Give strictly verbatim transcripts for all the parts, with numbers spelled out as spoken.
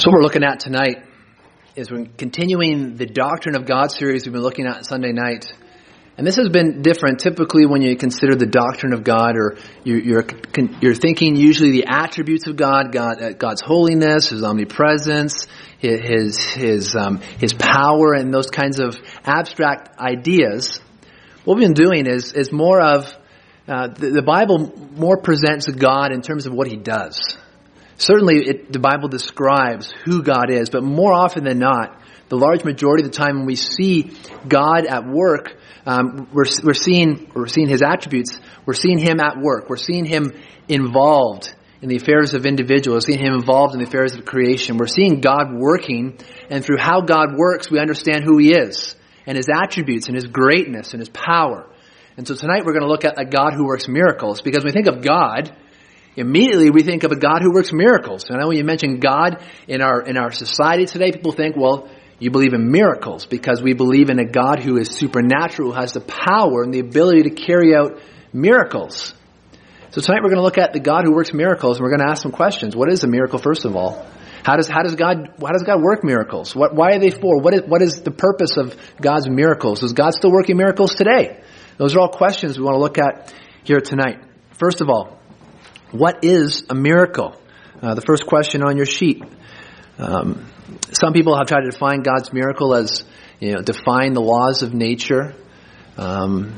So what we're looking at tonight is we're continuing the Doctrine of God series we've been looking at Sunday night. And this has been different. Typically when you consider the Doctrine of God, or you're you're thinking usually the attributes of God, God God's holiness, His omnipresence, His His um, His power, and those kinds of abstract ideas. What we've been doing is is more of uh, the, the Bible more presents God in terms of what He does. Certainly, it, the Bible describes who God is, but more often than not, the large majority of the time when we see God at work, um, we're we're seeing we're seeing His attributes. We're seeing Him at work. We're seeing Him involved in the affairs of individuals. We're seeing Him involved in the affairs of creation. We're seeing God working, and through how God works, we understand who He is and His attributes and His greatness and His power. And so tonight we're going to look at a God who works miracles, because when we think of God, immediately we think of a God who works miracles. And I know when you mention God in our in our society today, people think, well, you believe in miracles, because we believe in a God who is supernatural, who has the power and the ability to carry out miracles. So tonight we're going to look at the God who works miracles, and we're going to ask some questions. What is a miracle, first of all? How does how does God how does God work miracles? What why are they for? What is what is the purpose of God's miracles? Is God still working miracles today? Those are all questions we want to look at here tonight. First of all, what is a miracle? Uh, the first question on your sheet. Um, some people have tried to define God's miracle as, you know, define the laws of nature um,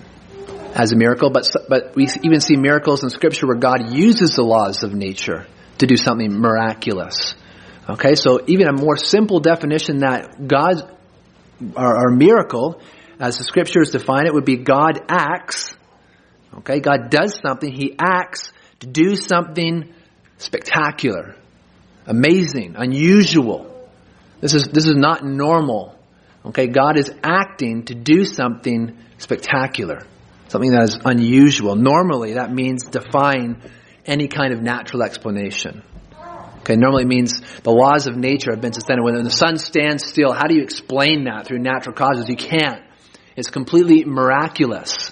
as a miracle. But but we even see miracles in Scripture where God uses the laws of nature to do something miraculous. Okay, so even a more simple definition that God's our, our miracle, as the Scriptures define it, would be God acts. Okay, God does something. He acts to do something spectacular, amazing, unusual. This is this is not normal. Okay, God is acting to do something spectacular, something that is unusual. Normally, that means defying any kind of natural explanation. Okay, normally it means the laws of nature have been suspended. When the sun stands still, how do you explain that through natural causes? You can't. It's completely miraculous.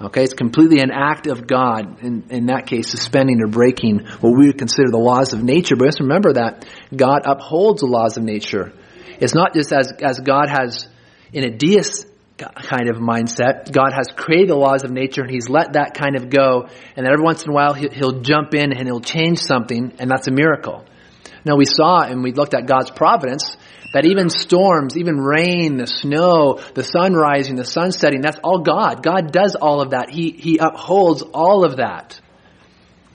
Okay, it's completely an act of God, in, in that case, suspending or breaking what we would consider the laws of nature. But just remember that God upholds the laws of nature. It's not just as, as God has, in a deist kind of mindset, God has created the laws of nature and He's let that kind of go, and then every once in a while He'll, he'll jump in and He'll change something, and that's a miracle. Now we saw, and we looked at God's providence, that even storms, even rain, the snow, the sun rising, the sun setting, that's all God. God does all of that. He He upholds all of that.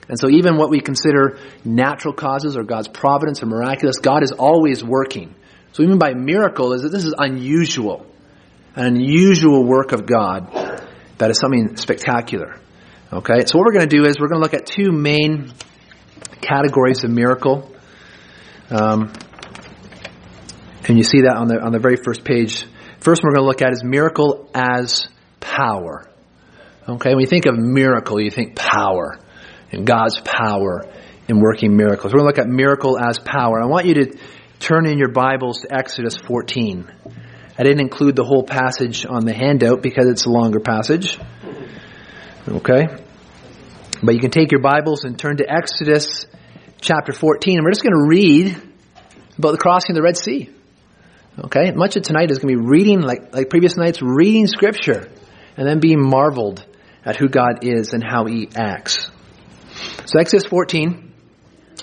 And so even what we consider natural causes or God's providence or miraculous, God is always working. So even by miracle is that this is unusual. An unusual work of God that is something spectacular. Okay? So what we're going to do is we're going to look at two main categories of miracle. Um... And you see that on the on the very first page. First one we're going to look at is miracle as power. Okay, when you think of miracle, you think power and God's power in working miracles. We're going to look at miracle as power. I want you to turn in your Bibles to Exodus fourteen. I didn't include the whole passage on the handout because it's a longer passage. Okay, but you can take your Bibles and turn to Exodus chapter fourteen, and we're just going to read about the crossing of the Red Sea. Okay, much of tonight is going to be reading, like like previous nights, reading Scripture, and then being marveled at who God is and how He acts. So Exodus fourteen,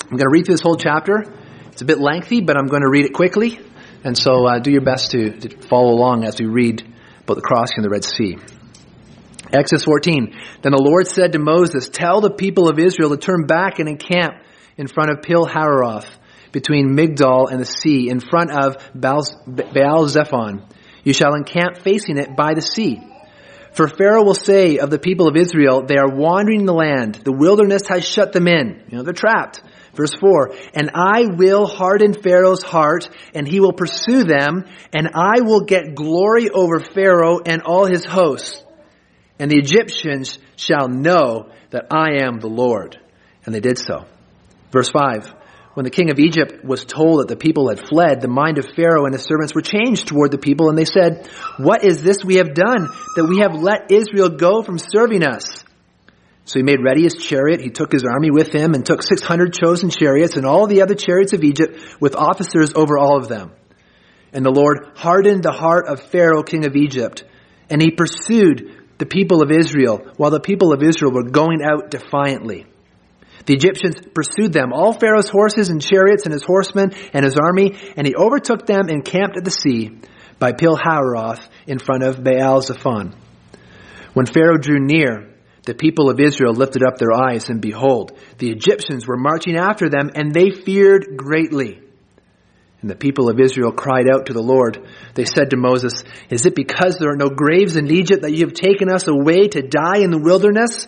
I'm going to read through this whole chapter. It's a bit lengthy, but I'm going to read it quickly, and so uh, do your best to, to follow along as we read about the crossing of the Red Sea. Exodus fourteen, "Then the Lord said to Moses, 'Tell the people of Israel to turn back and encamp in front of Pil-Hahiroth, between Migdol and the sea, in front of Baal, Baal Zephon. You shall encamp facing it by the sea. For Pharaoh will say of the people of Israel, they are wandering in the land. The wilderness has shut them in.'" You know, they're trapped. Verse four, "And I will harden Pharaoh's heart, and he will pursue them, and I will get glory over Pharaoh and all his hosts. And the Egyptians shall know that I am the Lord." And they did so. Verse five, "When the king of Egypt was told that the people had fled, the mind of Pharaoh and his servants were changed toward the people, and they said, 'What is this we have done, that we have let Israel go from serving us?' So he made ready his chariot, he took his army with him, and took six hundred chosen chariots and all the other chariots of Egypt with officers over all of them. And the Lord hardened the heart of Pharaoh, king of Egypt, and he pursued the people of Israel, while the people of Israel were going out defiantly. The Egyptians pursued them, all Pharaoh's horses and chariots and his horsemen and his army, and he overtook them and camped at the sea by Pil-hahiroth in front of Baal-zephon. When Pharaoh drew near, the people of Israel lifted up their eyes, and behold, the Egyptians were marching after them, and they feared greatly. And the people of Israel cried out to the Lord. They said to Moses, "Is it because there are no graves in Egypt that you have taken us away to die in the wilderness?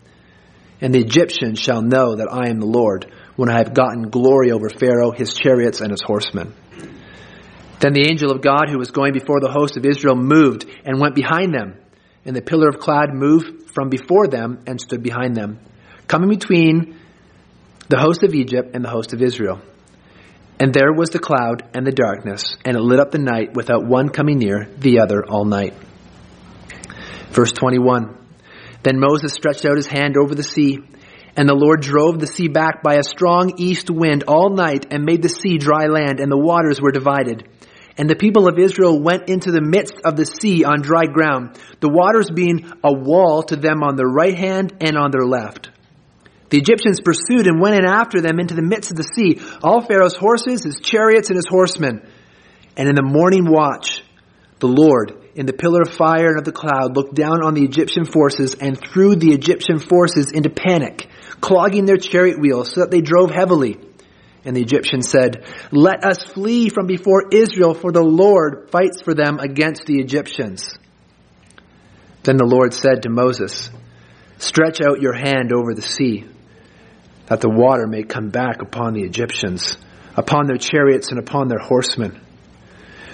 And the Egyptians shall know that I am the Lord, when I have gotten glory over Pharaoh, his chariots, and his horsemen." Then the angel of God, who was going before the host of Israel, moved and went behind them. And the pillar of cloud moved from before them and stood behind them, coming between the host of Egypt and the host of Israel. And there was the cloud and the darkness, and it lit up the night without one coming near the other all night. Verse twenty-one. Then Moses stretched out his hand over the sea, and the Lord drove the sea back by a strong east wind all night, and made the sea dry land, and the waters were divided. And the people of Israel went into the midst of the sea on dry ground, the waters being a wall to them on their right hand and on their left. The Egyptians pursued and went in after them into the midst of the sea, all Pharaoh's horses, his chariots, and his horsemen. And in the morning watch, the Lord, in the pillar of fire and of the cloud, looked down on the Egyptian forces and threw the Egyptian forces into panic, clogging their chariot wheels so that they drove heavily. And the Egyptians said, "Let us flee from before Israel, for the Lord fights for them against the Egyptians." Then the Lord said to Moses, "Stretch out your hand over the sea, that the water may come back upon the Egyptians, upon their chariots and upon their horsemen."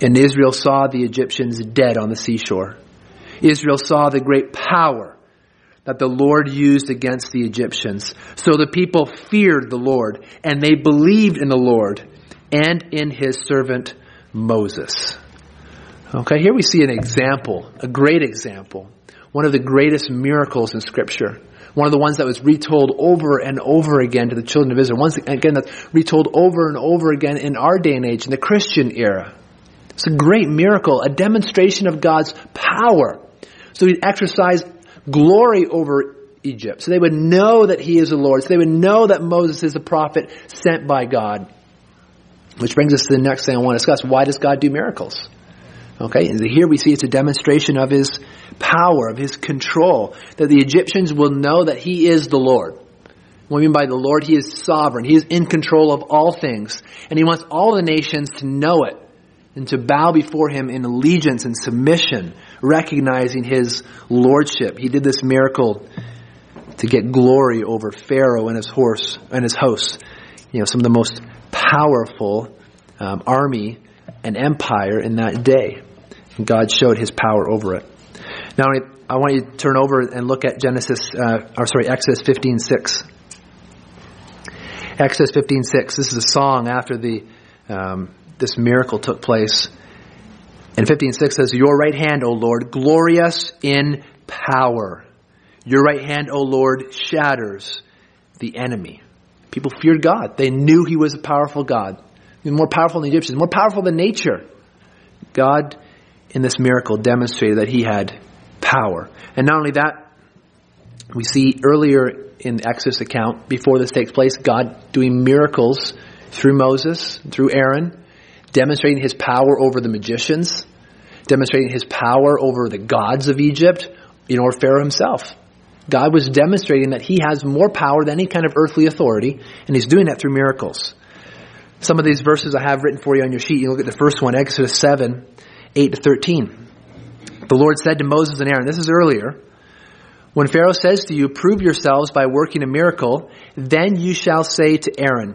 And Israel saw the Egyptians dead on the seashore. Israel saw the great power that the Lord used against the Egyptians. So the people feared the Lord, and they believed in the Lord and in his servant Moses. Okay, here we see an example, a great example, one of the greatest miracles in Scripture, one of the ones that was retold over and over again to the children of Israel, once again that's retold over and over again in our day and age, in the Christian era. It's a great miracle, a demonstration of God's power. So he exercised glory over Egypt, so they would know that he is the Lord, so they would know that Moses is a prophet sent by God. Which brings us to the next thing I want to discuss. Why does God do miracles? Okay, and here we see it's a demonstration of his power, of his control, that the Egyptians will know that he is the Lord. What I mean by the Lord, he is sovereign, he is in control of all things, and he wants all the nations to know it and to bow before him in allegiance and submission, recognizing his lordship. He did this miracle to get glory over Pharaoh and his horse and his hosts, you know, some of the most powerful um, army and empire in that day. And God showed his power over it. Now I want you to turn over and look at Genesis, uh, or sorry, Exodus fifteen six. Exodus fifteen six. This is a song after the um, this miracle took place. And fifteen six says, "Your right hand, O Lord, glorious in power. Your right hand, O Lord, shatters the enemy." People feared God. They knew he was a powerful God. He was more powerful than the Egyptians, more powerful than nature. God, in this miracle, demonstrated that he had power. And not only that, we see earlier in the Exodus account, before this takes place, God doing miracles through Moses, through Aaron, demonstrating his power over the magicians, demonstrating his power over the gods of Egypt, you know, or Pharaoh himself. God was demonstrating that he has more power than any kind of earthly authority, and he's doing that through miracles. Some of these verses I have written for you on your sheet. You look at the first one, Exodus seven, eight to thirteen. The Lord said to Moses and Aaron, this is earlier, "When Pharaoh says to you, 'Prove yourselves by working a miracle,' then you shall say to Aaron,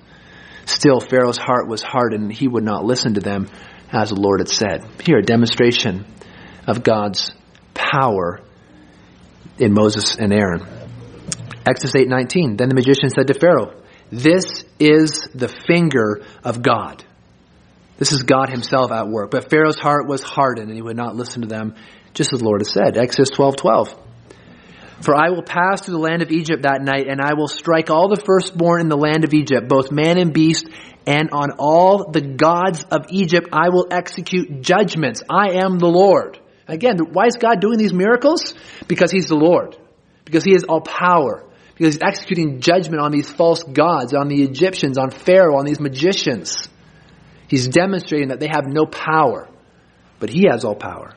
Still, Pharaoh's heart was hardened, and he would not listen to them, as the Lord had said." Here, a demonstration of God's power in Moses and Aaron. Exodus eight nineteen. "Then the magician said to Pharaoh, 'This is the finger of God.'" This is God himself at work. "But Pharaoh's heart was hardened, and he would not listen to them, just as the Lord has said." Exodus twelve twelve. "For I will pass through the land of Egypt that night, and I will strike all the firstborn in the land of Egypt, both man and beast, and on all the gods of Egypt I will execute judgments. I am the Lord." Again, why is God doing these miracles? Because he's the Lord. Because he has all power. Because he's executing judgment on these false gods, on the Egyptians, on Pharaoh, on these magicians. He's demonstrating that they have no power, but he has all power.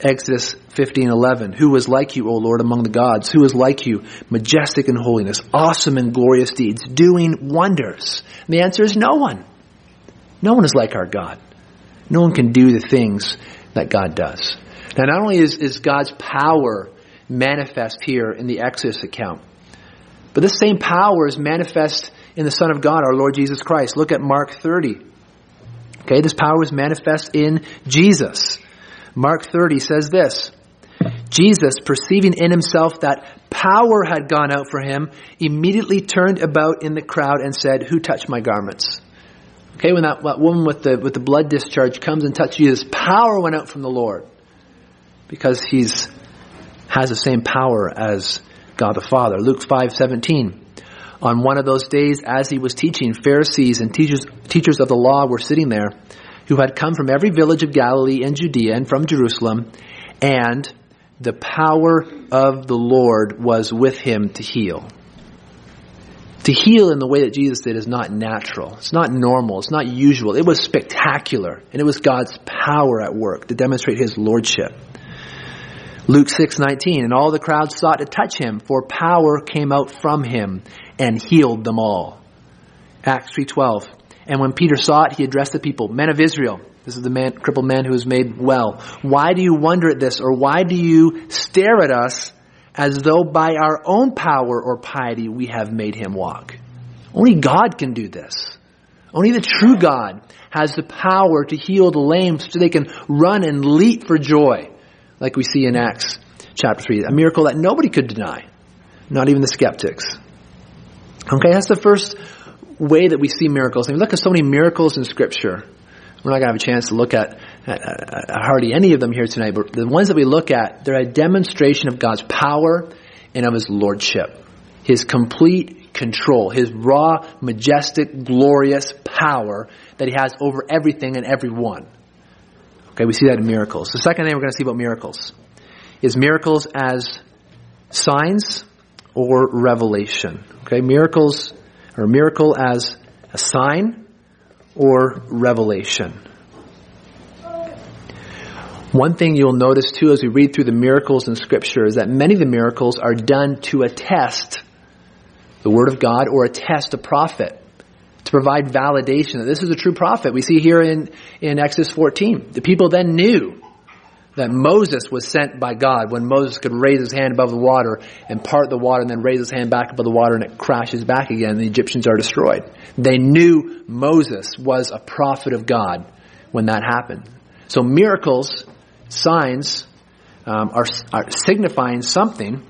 Exodus fifteen eleven. "Who is like you, O Lord, among the gods? Who is like you, majestic in holiness, awesome in glorious deeds, doing wonders?" And the answer is no one. No one is like our God. No one can do the things that God does. Now, not only is, is God's power manifest here in the Exodus account, but this same power is manifest in the Son of God, our Lord Jesus Christ. Look at Mark thirty. Okay, this power is manifest in Jesus. Mark thirty says this, "Jesus, perceiving in himself that power had gone out for him, immediately turned about in the crowd and said, 'Who touched my garments?'" Okay, when that, that woman with the with the blood discharge comes and touches Jesus, power went out from the Lord, because he's has the same power as God the Father. Luke five seventeen. "On one of those days, as he was teaching, Pharisees and teachers teachers of the law were sitting there, who had come from every village of Galilee and Judea and from Jerusalem, and the power of the Lord was with him to heal." To heal in the way that Jesus did is not natural. It's not normal. It's not usual. It was spectacular, and it was God's power at work to demonstrate his lordship. Luke six nineteen, "And all the crowd sought to touch him, for power came out from him and healed them all." Acts three twelve, "And when Peter saw it, he addressed the people, 'Men of Israel,'" this is the man, crippled man who was made well, "'why do you wonder at this, or why do you stare at us as though by our own power or piety we have made him walk?'" Only God can do this. Only the true God has the power to heal the lame so they can run and leap for joy, like we see in Acts chapter three, a miracle that nobody could deny, not even the skeptics. Okay, that's the first way that we see miracles. I mean, look at so many miracles in Scripture. We're not going to have a chance to look at, at, at, at hardly any of them here tonight, but the ones that we look at, they're a demonstration of God's power and of his lordship, his complete control, his raw, majestic, glorious power that he has over everything and everyone. Okay, we see that in miracles. The second thing we're going to see about miracles is miracles as signs or revelation. Okay, miracles or miracle as a sign or revelation. One thing you'll notice too as we read through the miracles in Scripture is that many of the miracles are done to attest the Word of God or attest a prophet. to provide validation that this is a true prophet. We see here in, in Exodus fourteen. The people then knew that Moses was sent by God when Moses could raise his hand above the water and part the water and then raise his hand back above the water and it crashes back again and the Egyptians are destroyed. They knew Moses was a prophet of God when that happened. So miracles, signs, um, are, are signifying something.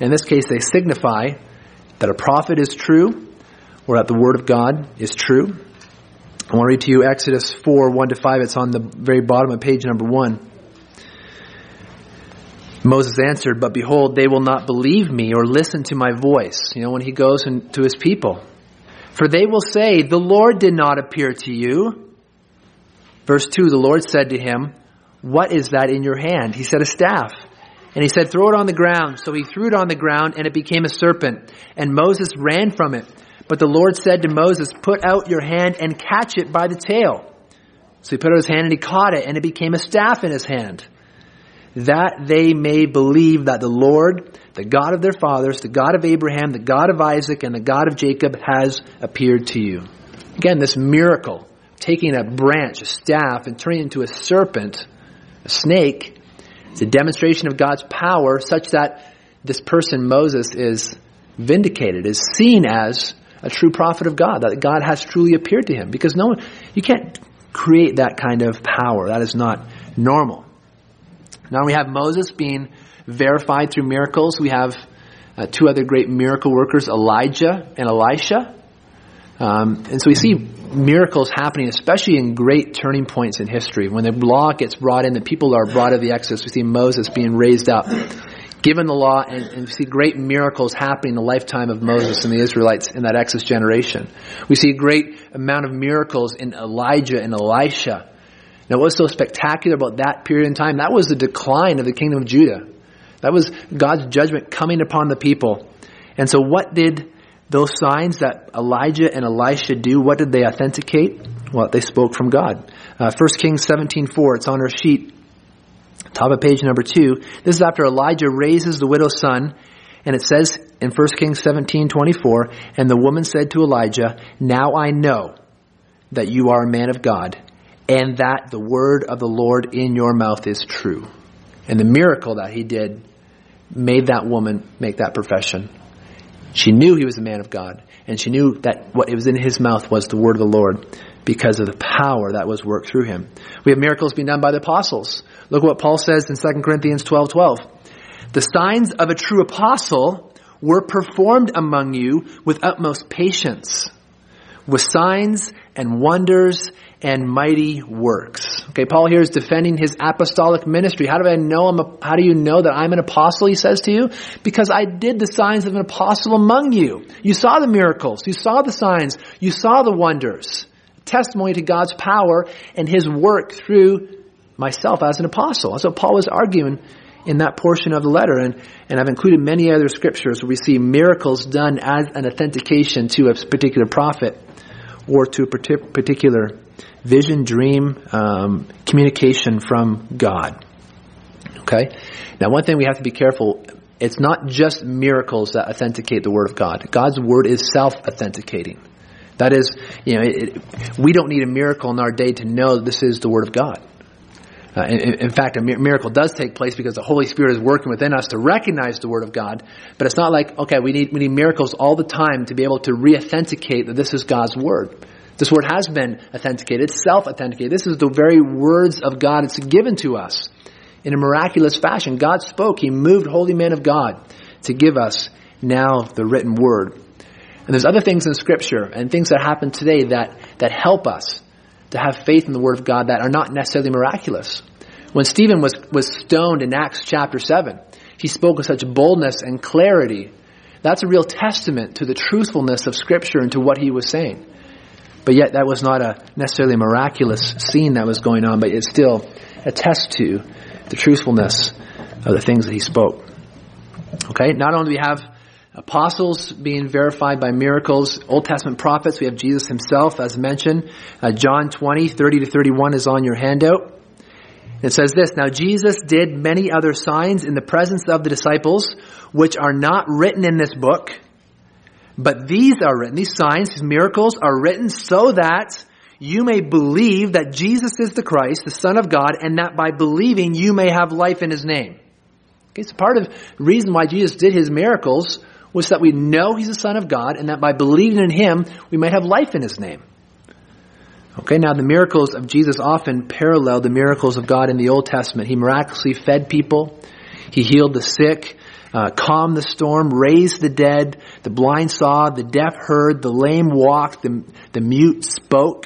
In this case, they signify that a prophet is true or that the word of God is true. I want to read to you Exodus four, one to five. It's on the very bottom of page number one. Moses answered, "But behold, they will not believe me or listen to my voice." You know, when he goes in, to his people. "For they will say, the Lord did not appear to you." Verse two, the Lord said to him, "What is that in your hand?" He said, "A staff." And he said, "Throw it on the ground." So he threw it on the ground and it became a serpent. And Moses ran from it. But the Lord said to Moses, "Put out your hand and catch it by the tail." So he put out his hand and he caught it and it became a staff in his hand. "That they may believe that the Lord, the God of their fathers, the God of Abraham, the God of Isaac, and the God of Jacob has appeared to you." Again, this miracle, taking a branch, a staff, and turning it into a serpent, a snake, it's a demonstration of God's power such that this person, Moses, is vindicated, is seen as a true prophet of God, that God has truly appeared to him. Because no one, you can't create that kind of power. That is not normal. Now we have Moses being verified through miracles. We have uh, two other great miracle workers, Elijah and Elisha. Um, and so we see miracles happening, especially in great turning points in history. When the law gets brought in, the people are brought out of the Exodus. We see Moses being raised up, given the law, and, and we see great miracles happening in the lifetime of Moses and the Israelites in that Exodus generation. We see a great amount of miracles in Elijah and Elisha. Now, what's so spectacular about that period in time? That was the decline of the kingdom of Judah. That was God's judgment coming upon the people. And so what did those signs that Elijah and Elisha do? What did they authenticate? Well, they spoke from God. Uh, First Kings seventeen four, it's on our sheet, top of page number two. This is after Elijah raises the widow's son. And it says in First Kings seventeen twenty-four, "And the woman said to Elijah, 'Now I know that you are a man of God, and that the word of the Lord in your mouth is true.'" And the miracle that he did made that woman make that profession. She knew he was a man of God, and she knew that what was in his mouth was the word of the Lord because of the power that was worked through him. We have miracles being done by the apostles. Look what Paul says in Second Corinthians twelve twelve. "The signs of a true apostle were performed among you with utmost patience, with signs and wonders and mighty works." Okay, Paul here is defending his apostolic ministry. How do I know I'm a, how do you know that I'm an apostle, he says to you? "Because I did the signs of an apostle among you." You saw the miracles. You saw the signs. You saw the wonders. Testimony to God's power and his work through myself as an apostle. That's what Paul was arguing in that portion of the letter. And, and I've included many other scriptures where we see miracles done as an authentication to a particular prophet or to a particular vision, dream, um, communication from God. Okay? Now, one thing we have to be careful, it's not just miracles that authenticate the Word of God. God's Word is self-authenticating. That is, you know, it, it, we don't need a miracle in our day to know this is the Word of God. Uh, in, in fact, a miracle does take place because the Holy Spirit is working within us to recognize the Word of God. But it's not like, okay, we need we need miracles all the time to be able to re-authenticate that this is God's Word. This Word has been authenticated. It's self-authenticated. This is the very words of God. It's given to us in a miraculous fashion. God spoke. He moved holy men of God to give us now the written Word. And there's other things in Scripture and things that happen today that, that help us to have faith in the Word of God that are not necessarily miraculous. When Stephen was, was stoned in Acts chapter seven, he spoke with such boldness and clarity. That's a real testament to the truthfulness of Scripture and to what he was saying. But yet that was not a necessarily miraculous scene that was going on, but it still attests to the truthfulness of the things that he spoke. Okay, not only do we have apostles being verified by miracles, Old Testament prophets, we have Jesus himself, as mentioned. Uh, John twenty, thirty to thirty-one is on your handout. It says this, "Now Jesus did many other signs in the presence of the disciples, which are not written in this book, But these are written, these signs, these miracles are written so that you may believe that Jesus is the Christ, the Son of God, and that by believing you may have life in his name. Okay, so part of the reason why Jesus did his miracles was that we know he's the Son of God and that by believing in him, we might have life in his name. Okay, now the miracles of Jesus often parallel the miracles of God in the Old Testament. He miraculously fed people. He healed the sick, uh, calmed the storm, raised the dead. The blind saw, the deaf heard, the lame walked, the, the mute spoke.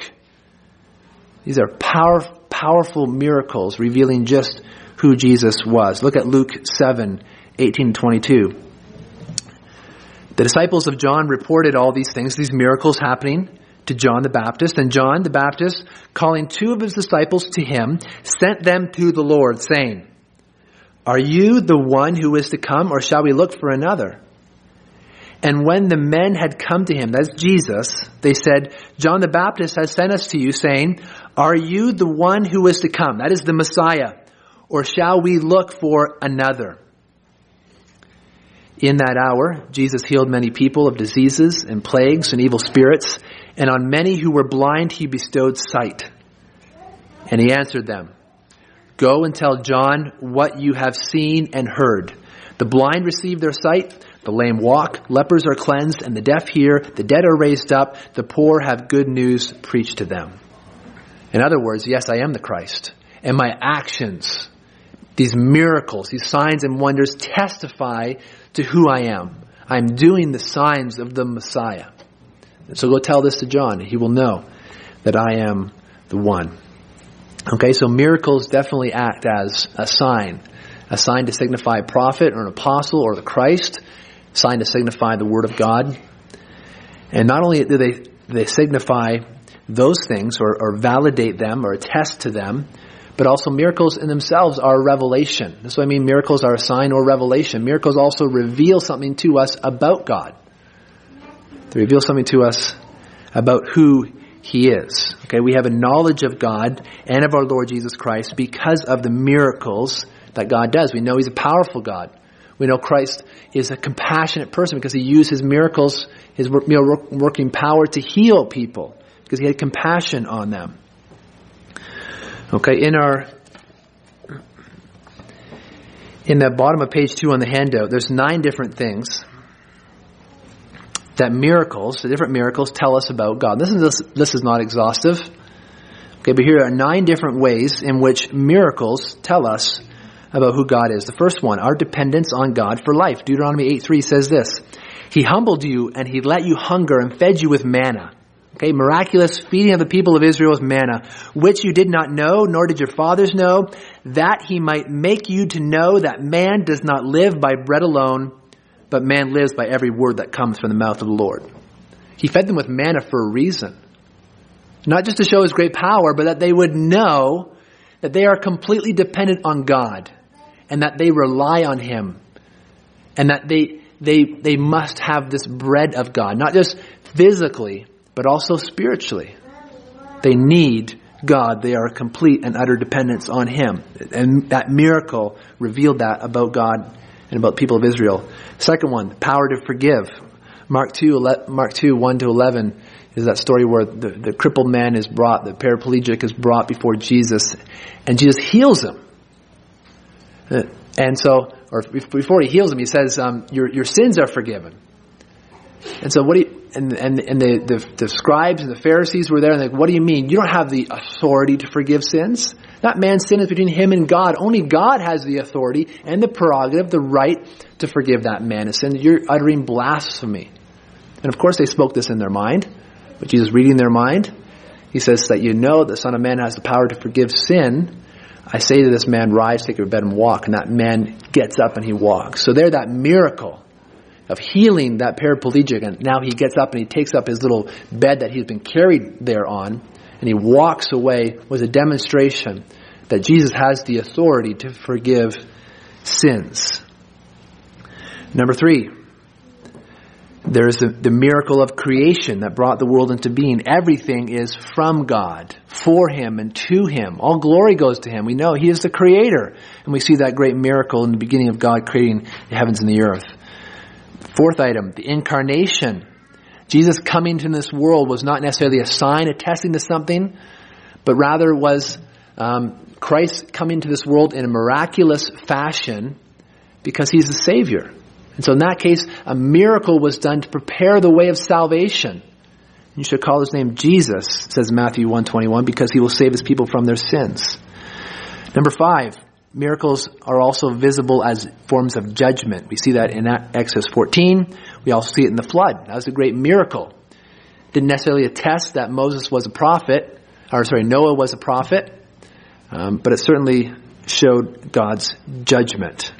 These are power, powerful miracles revealing just who Jesus was. Look at Luke seven, eighteen to twenty-two. The disciples of John reported all these things, these miracles happening to John the Baptist. And John the Baptist, calling two of his disciples to him, sent them to the Lord, saying, "Are you the one who is to come, or shall we look for another?" And when the men had come to him, that's Jesus, they said, "John the Baptist has sent us to you, saying, 'Are you the one who is to come?' That is the Messiah. Or shall we look for another?" In that hour, Jesus healed many people of diseases and plagues and evil spirits, and on many who were blind he bestowed sight. And he answered them, "Go and tell John what you have seen and heard. The blind receive their sight, the lame walk, lepers are cleansed, and the deaf hear, the dead are raised up, the poor have good news preached to them." In other words, yes, I am the Christ, and my actions, these miracles, these signs and wonders testify to who I am. I'm doing the signs of the Messiah. And so go tell this to John. He will know that I am the one. Okay, so miracles definitely act as a sign. A sign to signify a prophet or an apostle or the Christ. A sign to signify the Word of God. And not only do they, they signify those things or, or validate them or attest to them, but also miracles in themselves are revelation. That's what I mean, miracles are a sign or revelation. Miracles also reveal something to us about God. They reveal something to us about who he is. Okay, we have a knowledge of God and of our Lord Jesus Christ because of the miracles that God does. We know he's a powerful God. We know Christ is a compassionate person because he used his miracles, his working power to heal people because he had compassion on them. Okay, in our, in the bottom of page two on the handout, there's nine different things that miracles, the different miracles tell us about God. This is, this, this is not exhaustive. Okay, but here are nine different ways in which miracles tell us about who God is. The first one, our dependence on God for life. Deuteronomy eight three says this, "He humbled you and he let you hunger and fed you with manna." Okay, miraculous feeding of the people of Israel with manna, "which you did not know, nor did your fathers know, that he might make you to know that man does not live by bread alone, but man lives by every word that comes from the mouth of the Lord." He fed them with manna for a reason. Not just to show his great power, but that they would know that they are completely dependent on God and that they rely on him and that they, they, they must have this bread of God, not just physically, but also spiritually. They need God. They are a complete and utter dependence on him. And that miracle revealed that about God and about the people of Israel. Second one, the power to forgive. Mark two, Mark two, one to eleven is that story where the, the crippled man is brought, the paraplegic is brought before Jesus, and Jesus heals him. And so, or before he heals him, he says, um, your, your sins are forgiven. And so what do you, And and, and the, the, the scribes and the Pharisees were there and like, what do you mean? You don't have the authority to forgive sins. That man's sin is between him and God. Only God has the authority and the prerogative, the right to forgive that man his sin. You're uttering blasphemy. And of course they spoke this in their mind. But Jesus, reading their mind, he says that you know the Son of Man has the power to forgive sin. I say to this man, rise, take your bed and walk. And that man gets up and he walks. So there, that miracle of healing that paraplegic, and now he gets up and he takes up his little bed that he's been carried there on and he walks away, was a demonstration that Jesus has the authority to forgive sins. Number three, there's the, the miracle of creation that brought the world into being. Everything is from God, for him and to him. All glory goes to him. We know he is the creator. And we see that great miracle in the beginning of God creating the heavens and the earth. Fourth item, the incarnation Jesus coming to this world was not necessarily a sign attesting to something, but rather was um, Christ coming to this world in a miraculous fashion because he's the Savior. And so in that case, a miracle was done to prepare the way of salvation. You should call his name Jesus, says Matthew one twenty-one, because he will save his people from their sins. Number five, miracles are also visible as forms of judgment. We see that in Exodus fourteen. We also see it in the flood. That was a great miracle. Didn't necessarily attest that Moses was a prophet, or sorry, Noah was a prophet, um, but it certainly showed God's judgment.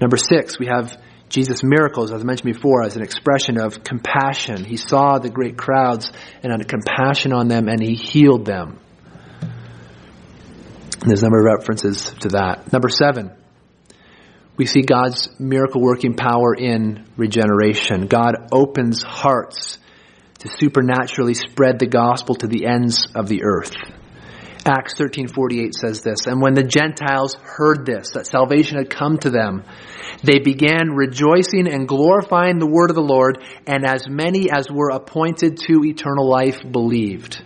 Number six, we have Jesus' miracles, as I mentioned before, as an expression of compassion. He saw the great crowds and had compassion on them, and he healed them. And there's a number of references to that. Number seven, we see God's miracle-working power in regeneration. God opens hearts to supernaturally spread the gospel to the ends of the earth. Acts thirteen forty-eight says this, "And when the Gentiles heard this, that salvation had come to them, they began rejoicing and glorifying the word of the Lord, and as many as were appointed to eternal life believed."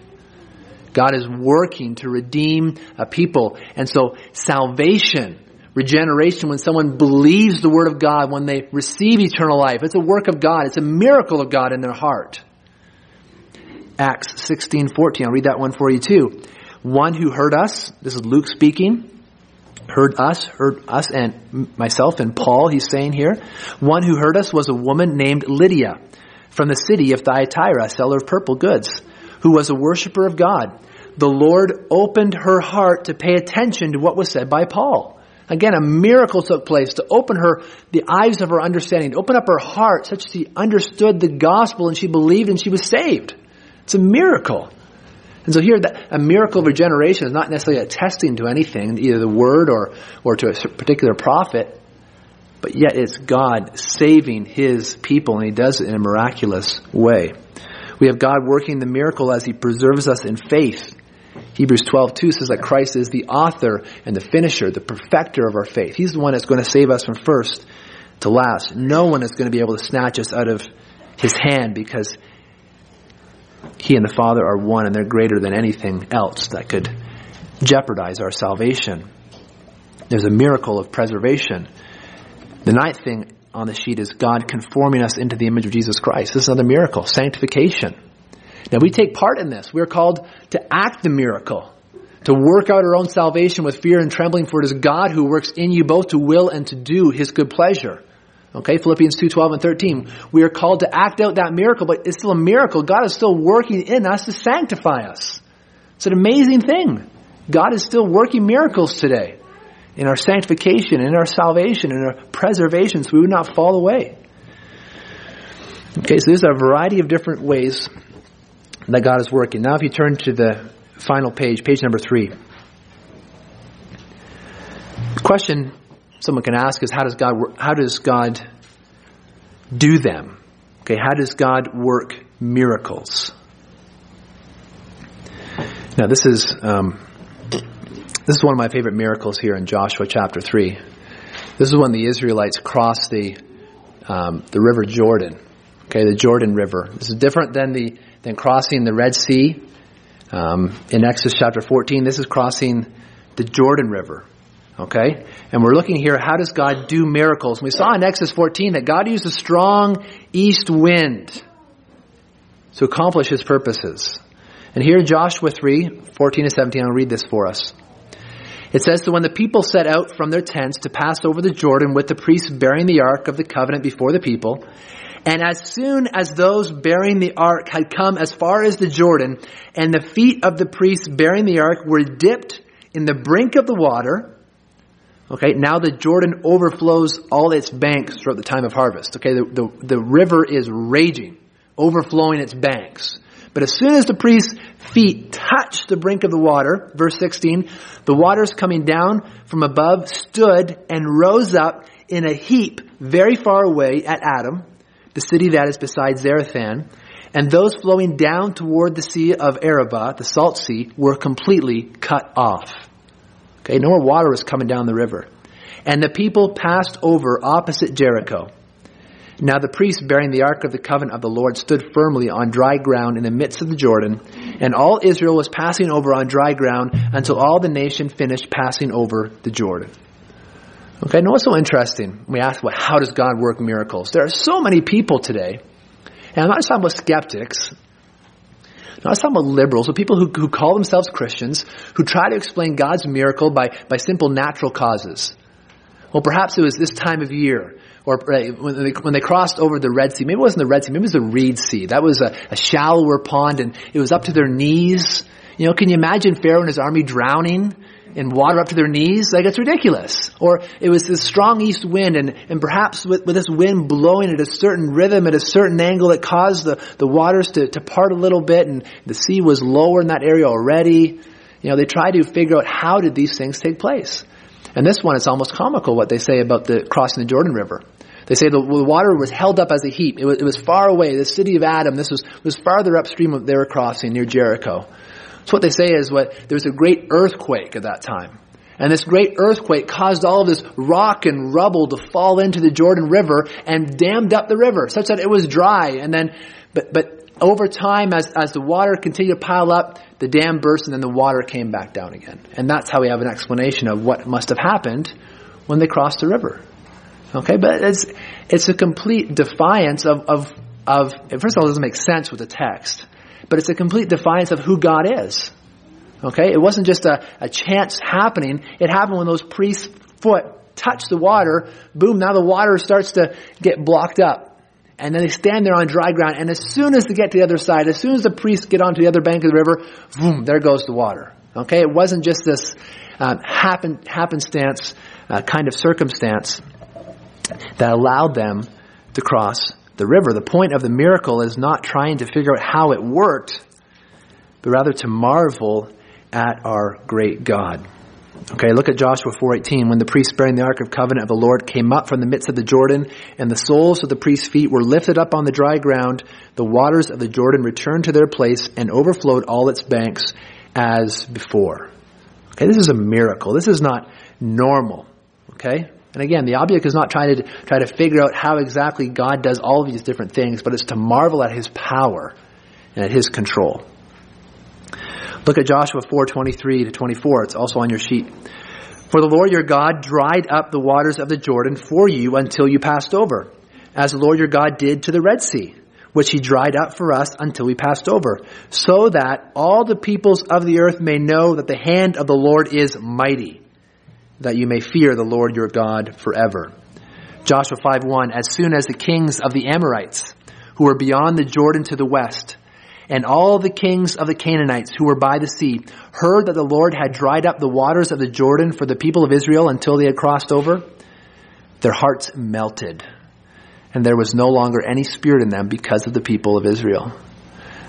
God is working to redeem a people. And so salvation, regeneration, when someone believes the word of God, when they receive eternal life, it's a work of God. It's a miracle of God in their heart. Acts sixteen fourteen, I'll read that one for you too. "One who heard us," this is Luke speaking, heard us, heard us and myself and Paul, he's saying here, "one who heard us was a woman named Lydia from the city of Thyatira, a seller of purple goods, who was a worshiper of God. The Lord opened her heart to pay attention to what was said by Paul." Again, a miracle took place to open her, the eyes of her understanding, to open up her heart such that she understood the gospel and she believed and she was saved. It's a miracle. And so here, a miracle of regeneration is not necessarily attesting to anything, either the word or, or to a particular prophet, but yet it's God saving his people, and he does it in a miraculous way. We have God working the miracle as he preserves us in faith. Hebrews twelve two says that Christ is the author and the finisher, the perfecter of our faith. He's the one that's going to save us from first to last. No one is going to be able to snatch us out of his hand, because he and the Father are one, and they're greater than anything else that could jeopardize our salvation. There's a miracle of preservation. The ninth thing on the sheet is God conforming us into the image of Jesus Christ. This is another miracle, sanctification. Now, we take part in this. We're called to act the miracle, to work out our own salvation with fear and trembling, for it is God who works in you both to will and to do his good pleasure. Okay, Philippians two twelve and thirteen. We are called to act out that miracle, but it's still a miracle. God is still working in us to sanctify us. It's an amazing thing. God is still working miracles today in our sanctification, in our salvation, in our preservation, so we would not fall away. Okay, so there's a variety of different ways that God is working. Now if you turn to the final page, page number three. The question someone can ask is, how does God work, how does God do them? Okay, how does God work miracles? Now this is um, this is one of my favorite miracles here in Joshua chapter three. This is when the Israelites crossed the um, the river Jordan. Okay, the Jordan River. This is different than the than crossing the Red Sea um, in Exodus chapter fourteen. This is crossing the Jordan River. Okay? And we're looking here, how does God do miracles? And we saw in Exodus fourteen that God used a strong east wind to accomplish his purposes. And here in Joshua three, fourteen to seventeen, I'll read this for us. It says, "So when the people set out from their tents to pass over the Jordan with the priests bearing the Ark of the Covenant before the people, and as soon as those bearing the Ark had come as far as the Jordan, and the feet of the priests bearing the Ark were dipped in the brink of the water..." Okay, "now the Jordan overflows all its banks throughout the time of harvest." Okay, the, the, the river is raging, overflowing its banks. "But as soon as the priest's feet touched the brink of the water," verse sixteen, "the waters coming down from above stood and rose up in a heap very far away at Adam, the city that is beside Zarathan, and those flowing down toward the sea of Arabah, the salt sea, were completely cut off." Okay, no more water was coming down the river. "And the people passed over opposite Jericho. Now the priests bearing the ark of the covenant of the Lord stood firmly on dry ground in the midst of the Jordan, and all Israel was passing over on dry ground until all the nation finished passing over the Jordan. Okay, and what's so interesting, we ask, well, how does God work miracles? There are so many people today, and I'm not just talking about skeptics, I'm not talking about liberals, but people who, who call themselves Christians, who try to explain God's miracle by, by simple natural causes. Well, perhaps it was this time of year, or when they, when they crossed over the Red Sea. Maybe it wasn't the Red Sea, maybe it was the Reed Sea. That was a, a shallower pond, and it was up to their knees. You know, can you imagine Pharaoh and his army drowning in water up to their knees? Like, it's ridiculous. Or it was this strong east wind, and, and perhaps with, with this wind blowing at a certain rhythm, at a certain angle, it caused the, the waters to, to part a little bit, and the sea was lower in that area already. You know, they try to figure out how did these things take place. And this one, it's almost comical what they say about the crossing the Jordan River. They say the water was held up as a heap. It was, it was far away. The city of Adam, this was, was farther upstream of their crossing near Jericho. So what they say is what there was a great earthquake at that time. And this great earthquake caused all of this rock and rubble to fall into the Jordan River and dammed up the river such that it was dry. And then, but, but over time, as, as the water continued to pile up, the dam burst and then the water came back down again. And that's how we have an explanation of what must have happened when they crossed the river. Okay, but it's it's a complete defiance of, of, of first of all, it doesn't make sense with the text, but it's a complete defiance of who God is. Okay, it wasn't just a, a chance happening. It happened when those priests' foot touched the water. Boom, now the water starts to get blocked up. And then they stand there on dry ground. And as soon as they get to the other side, as soon as the priests get onto the other bank of the river, boom, there goes the water. Okay, it wasn't just this um, happen, happenstance uh, kind of circumstance that allowed them to cross the river. The point of the miracle is not trying to figure out how it worked, but rather to marvel at our great God. Okay, look at Joshua four eighteen. When the priests bearing the Ark of Covenant of the Lord came up from the midst of the Jordan, and the soles of the priests' feet were lifted up on the dry ground, the waters of the Jordan returned to their place and overflowed all its banks as before. Okay, this is a miracle. This is not normal. Okay? And again, the object is not trying to try to figure out how exactly God does all of these different things, but it's to marvel at his power and at his control. Look at Joshua four twenty-three to twenty-four. It's also on your sheet. For the Lord your God dried up the waters of the Jordan for you until you passed over, as the Lord your God did to the Red Sea, which he dried up for us until we passed over, so that all the peoples of the earth may know that the hand of the Lord is mighty, that you may fear the Lord your God forever. Joshua five one. As soon as the kings of the Amorites, who were beyond the Jordan to the west, and all the kings of the Canaanites who were by the sea heard that the Lord had dried up the waters of the Jordan for the people of Israel until they had crossed over, their hearts melted, and there was no longer any spirit in them because of the people of Israel.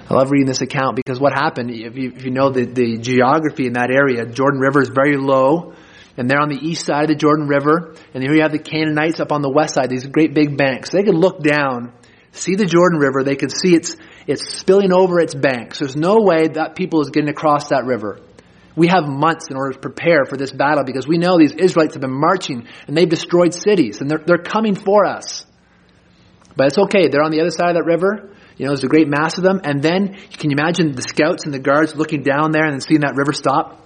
I love reading this account because what happened, if you, if you know the, the geography in that area, Jordan River is very low, and they're on the east side of the Jordan River, and here you have the Canaanites up on the west side, these great big banks. They could look down, see the Jordan River, they could see its It's spilling over its banks. There's no way that people is getting across that river. We have months in order to prepare for this battle because we know these Israelites have been marching and they've destroyed cities and they're, they're coming for us. But it's okay. They're on the other side of that river. You know, there's a great mass of them. And then, can you imagine the scouts and the guards looking down there and then seeing that river stop?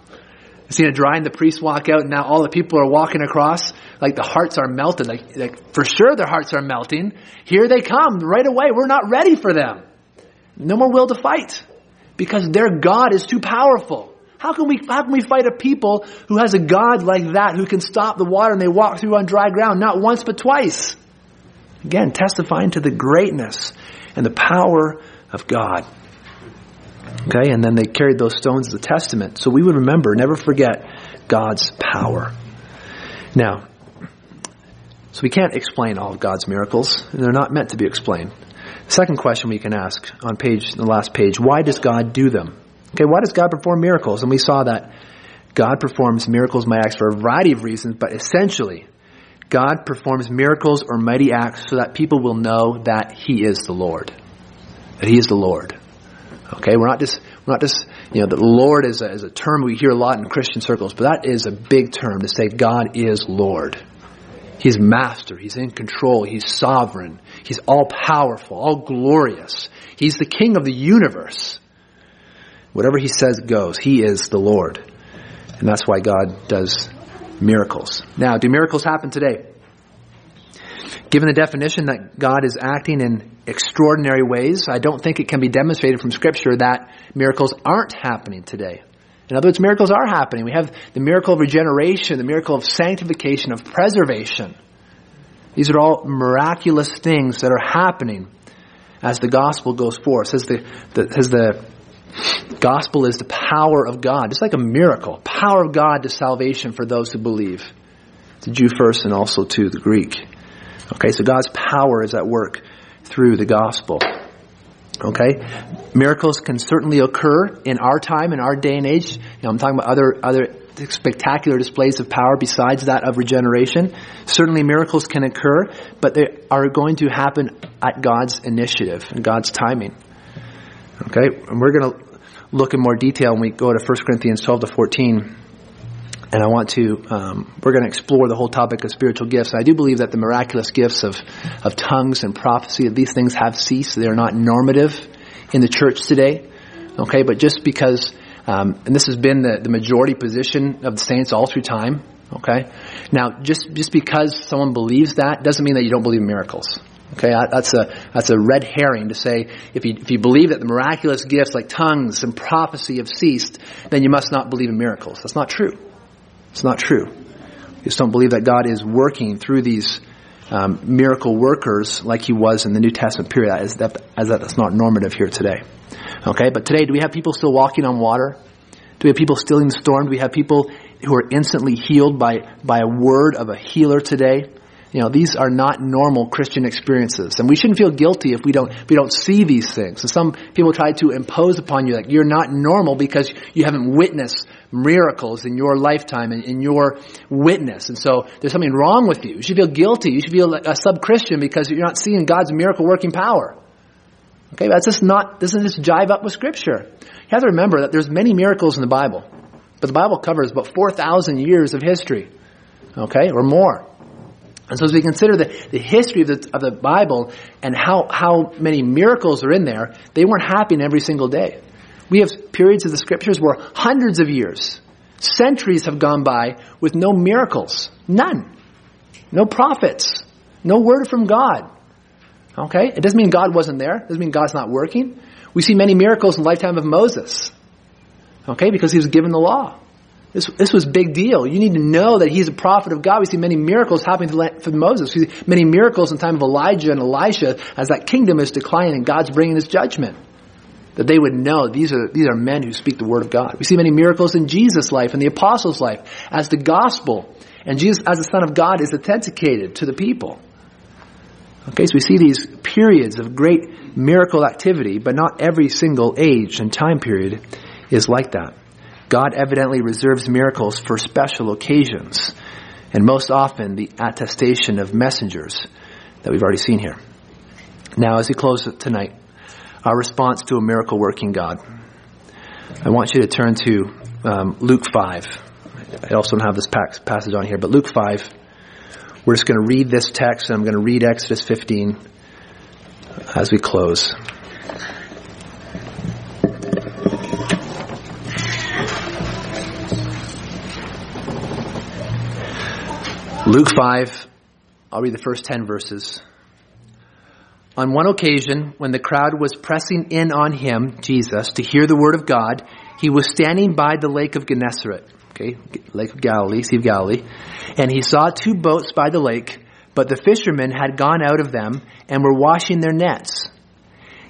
Seeing it dry and the priests walk out and now all the people are walking across. Like the hearts are melted. Like, like for sure their hearts are melting. Here they come right away. We're not ready for them. No more will to fight because their God is too powerful. How can we how can we fight a people who has a God like that who can stop the water and they walk through on dry ground, not once but twice? Again, testifying to the greatness and the power of God. Okay, and then they carried those stones as a testament. So we would remember, never forget God's power. Now, so we can't explain all of God's miracles, and they're not meant to be explained. Second question we can ask on page, the last page, why does God do them? Okay, why does God perform miracles? And we saw that God performs miracles, mighty acts for a variety of reasons, but essentially, God performs miracles or mighty acts so that people will know that He is the Lord. That He is the Lord. Okay, we're not just, we're not just, you know, the Lord is a, is a term we hear a lot in Christian circles, but that is a big term to say God is Lord. He's master. He's in control. He's sovereign. He's all-powerful, all-glorious. He's the king of the universe. Whatever he says goes. He is the Lord. And that's why God does miracles. Now, do miracles happen today? Given the definition that God is acting in extraordinary ways, I don't think it can be demonstrated from Scripture that miracles aren't happening today. In other words, miracles are happening. We have the miracle of regeneration, the miracle of sanctification, of preservation. These are all miraculous things that are happening as the gospel goes forth. As the, the, as the gospel is the power of God. It's like a miracle. Power of God to salvation for those who believe. The Jew first and also to the Greek. Okay, so God's power is at work through the gospel. Okay, miracles can certainly occur in our time, in our day and age. You know, I'm talking about other other spectacular displays of power besides that of regeneration. Certainly miracles can occur, but they are going to happen at God's initiative and God's timing. Okay, and we're going to look in more detail when we go to First Corinthians twelve to fourteen. And I want to, um, we're going to explore the whole topic of spiritual gifts. And I do believe that the miraculous gifts of, of tongues and prophecy, these things have ceased. They are not normative in the church today. Okay, but just because, um, and this has been the, the majority position of the saints all through time. Okay, now just, just because someone believes that doesn't mean that you don't believe in miracles. Okay, that's a that's a red herring to say if you if you believe that the miraculous gifts like tongues and prophecy have ceased, then you must not believe in miracles. That's not true. It's not true. You just don't believe that God is working through these um, miracle workers like he was in the New Testament period. As that, as that, that's not normative here today. Okay, but today, do we have people still walking on water? Do we have people still in the storm? Do we have people who are instantly healed by, by a word of a healer today? You know, these are not normal Christian experiences. And we shouldn't feel guilty if we don't if we don't see these things. And some people try to impose upon you that you're not normal because you haven't witnessed miracles in your lifetime and in your witness. And so there's something wrong with you. You should feel guilty. You should feel a sub-Christian because you're not seeing God's miracle-working power. Okay, that's just not, doesn't just jive up with Scripture. You have to remember that there's many miracles in the Bible. But the Bible covers about four thousand years of history. Okay, or more. And so as we consider the, the history of the, of the Bible and how, how many miracles are in there, they weren't happening every single day. We have periods of the Scriptures where hundreds of years, centuries have gone by with no miracles. None. No prophets. No word from God. Okay? It doesn't mean God wasn't there. It doesn't mean God's not working. We see many miracles in the lifetime of Moses. Okay? Because he was given the law. This this was a big deal. You need to know that he's a prophet of God. We see many miracles happening through Moses. We see many miracles in the time of Elijah and Elisha as that kingdom is declining and God's bringing his judgment. That they would know these are these are men who speak the word of God. We see many miracles in Jesus' life and the apostles' life as the gospel. And Jesus as the Son of God is authenticated to the people. Okay, so we see these periods of great miracle activity, but not every single age and time period is like that. God evidently reserves miracles for special occasions, and most often the attestation of messengers that we've already seen here. Now, as we close tonight, our response to a miracle-working God. I want you to turn to um, Luke five. I also don't have this passage on here, but Luke five. We're just going to read this text, and I'm going to read Exodus fifteen as we close. Luke five, I'll read the first ten verses. On one occasion, when the crowd was pressing in on him, Jesus, to hear the word of God, he was standing by the lake of Gennesaret, okay, Lake of Galilee, Sea of Galilee, and he saw two boats by the lake, but the fishermen had gone out of them and were washing their nets.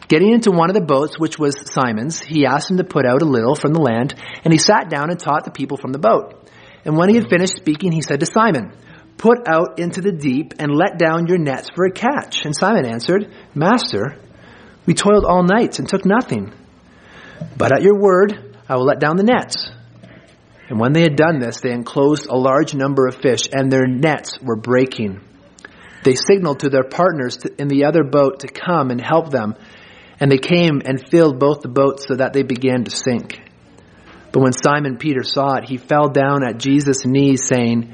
Getting into one of the boats, which was Simon's, he asked him to put out a little from the land, and he sat down and taught the people from the boat. And when he had finished speaking, he said to Simon, "Put out into the deep and let down your nets for a catch." And Simon answered, "Master, we toiled all night and took nothing. But at your word, I will let down the nets." And when they had done this, they enclosed a large number of fish, and their nets were breaking. They signaled to their partners in the other boat to come and help them. And they came and filled both the boats so that they began to sink. But when Simon Peter saw it, he fell down at Jesus' knees saying,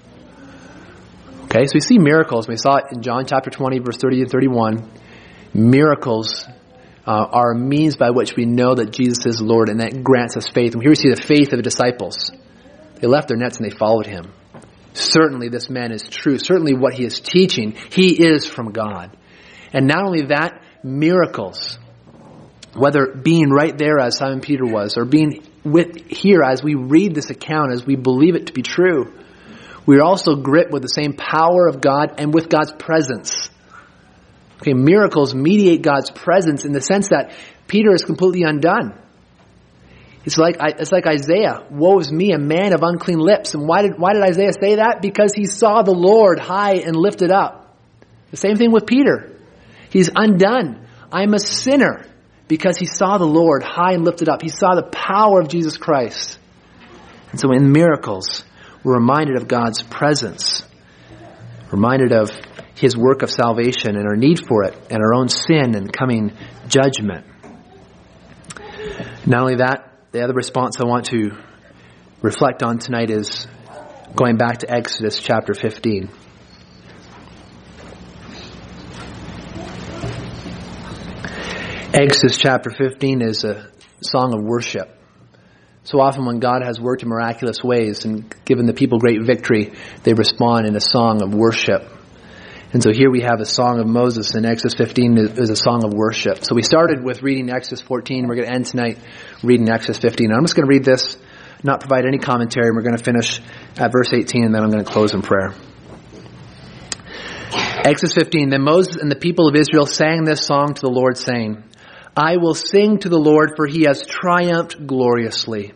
Okay, so we see miracles. We saw it in John chapter twenty, verse thirty and thirty-one. Miracles uh, are a means by which we know that Jesus is Lord, and that grants us faith. And here we see the faith of the disciples. They left their nets and they followed him. Certainly this man is true. Certainly what he is teaching, he is from God. And not only that, miracles, whether being right there as Simon Peter was, or being with here as we read this account, as we believe it to be true, we are also gripped with the same power of God and with God's presence. Okay, miracles mediate God's presence in the sense that Peter is completely undone. It's like it's like Isaiah, "Woe is me, a man of unclean lips." And why did why did Isaiah say that? Because he saw the Lord high and lifted up. The same thing with Peter. He's undone. "I'm a sinner," because he saw the Lord high and lifted up. He saw the power of Jesus Christ. And so in miracles, we're reminded of God's presence, reminded of his work of salvation and our need for it, and our own sin and coming judgment. Not only that, the other response I want to reflect on tonight is going back to Exodus chapter fifteen. Exodus chapter fifteen is a song of worship. So often when God has worked in miraculous ways and given the people great victory, they respond in a song of worship. And so here we have a song of Moses, and Exodus fifteen is a song of worship. So we started with reading Exodus fourteen. We're going to end tonight reading Exodus fifteen. And I'm just going to read this, not provide any commentary. We're going to finish at verse eighteen, and then I'm going to close in prayer. Exodus fifteen, "Then Moses and the people of Israel sang this song to the Lord, saying, 'I will sing to the Lord, for he has triumphed gloriously.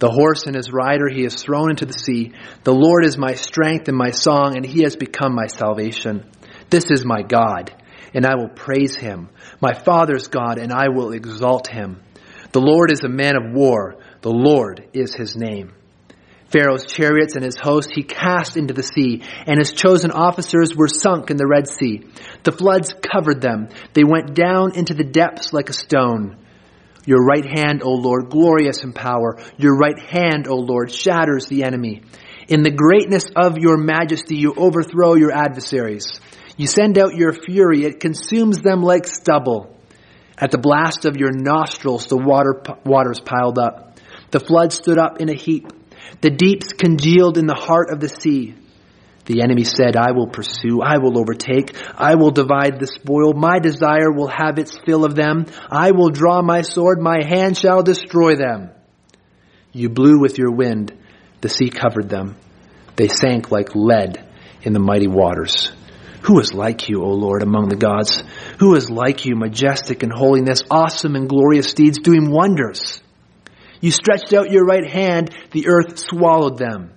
The horse and his rider he has thrown into the sea. The Lord is my strength and my song, and he has become my salvation. This is my God, and I will praise him, my father's God, and I will exalt him. The Lord is a man of war. The Lord is his name. Pharaoh's chariots and his host he cast into the sea, and his chosen officers were sunk in the Red Sea. The floods covered them. They went down into the depths like a stone. Your right hand, O Lord, glorious in power. Your right hand, O Lord, shatters the enemy. In the greatness of your majesty, you overthrow your adversaries. You send out your fury. It consumes them like stubble. At the blast of your nostrils, the water, waters piled up. The flood stood up in a heap. The deeps congealed in the heart of the sea. The enemy said, I will pursue, I will overtake, I will divide the spoil, my desire will have its fill of them, I will draw my sword, my hand shall destroy them. You blew with your wind, the sea covered them, they sank like lead in the mighty waters. Who is like you, O Lord, among the gods? Who is like you, majestic in holiness, awesome in glorious deeds, doing wonders? You stretched out your right hand, the earth swallowed them.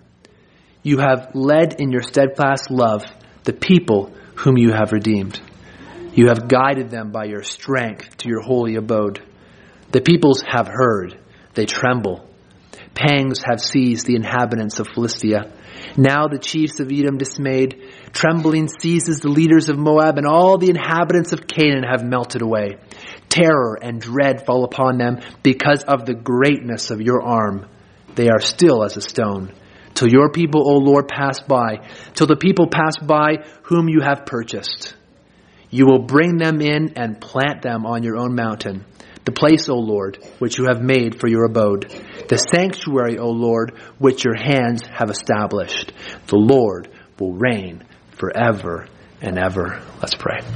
You have led in your steadfast love the people whom you have redeemed. You have guided them by your strength to your holy abode. The peoples have heard, they tremble. Pangs have seized the inhabitants of Philistia. Now the chiefs of Edom dismayed. Trembling seizes the leaders of Moab, and all the inhabitants of Canaan have melted away. Terror and dread fall upon them because of the greatness of your arm. They are still as a stone. Till your people, O Lord, pass by, till the people pass by whom you have purchased. You will bring them in and plant them on your own mountain, the place, O Lord, which you have made for your abode, the sanctuary, O Lord, which your hands have established. The Lord will reign forever and ever." Let's pray.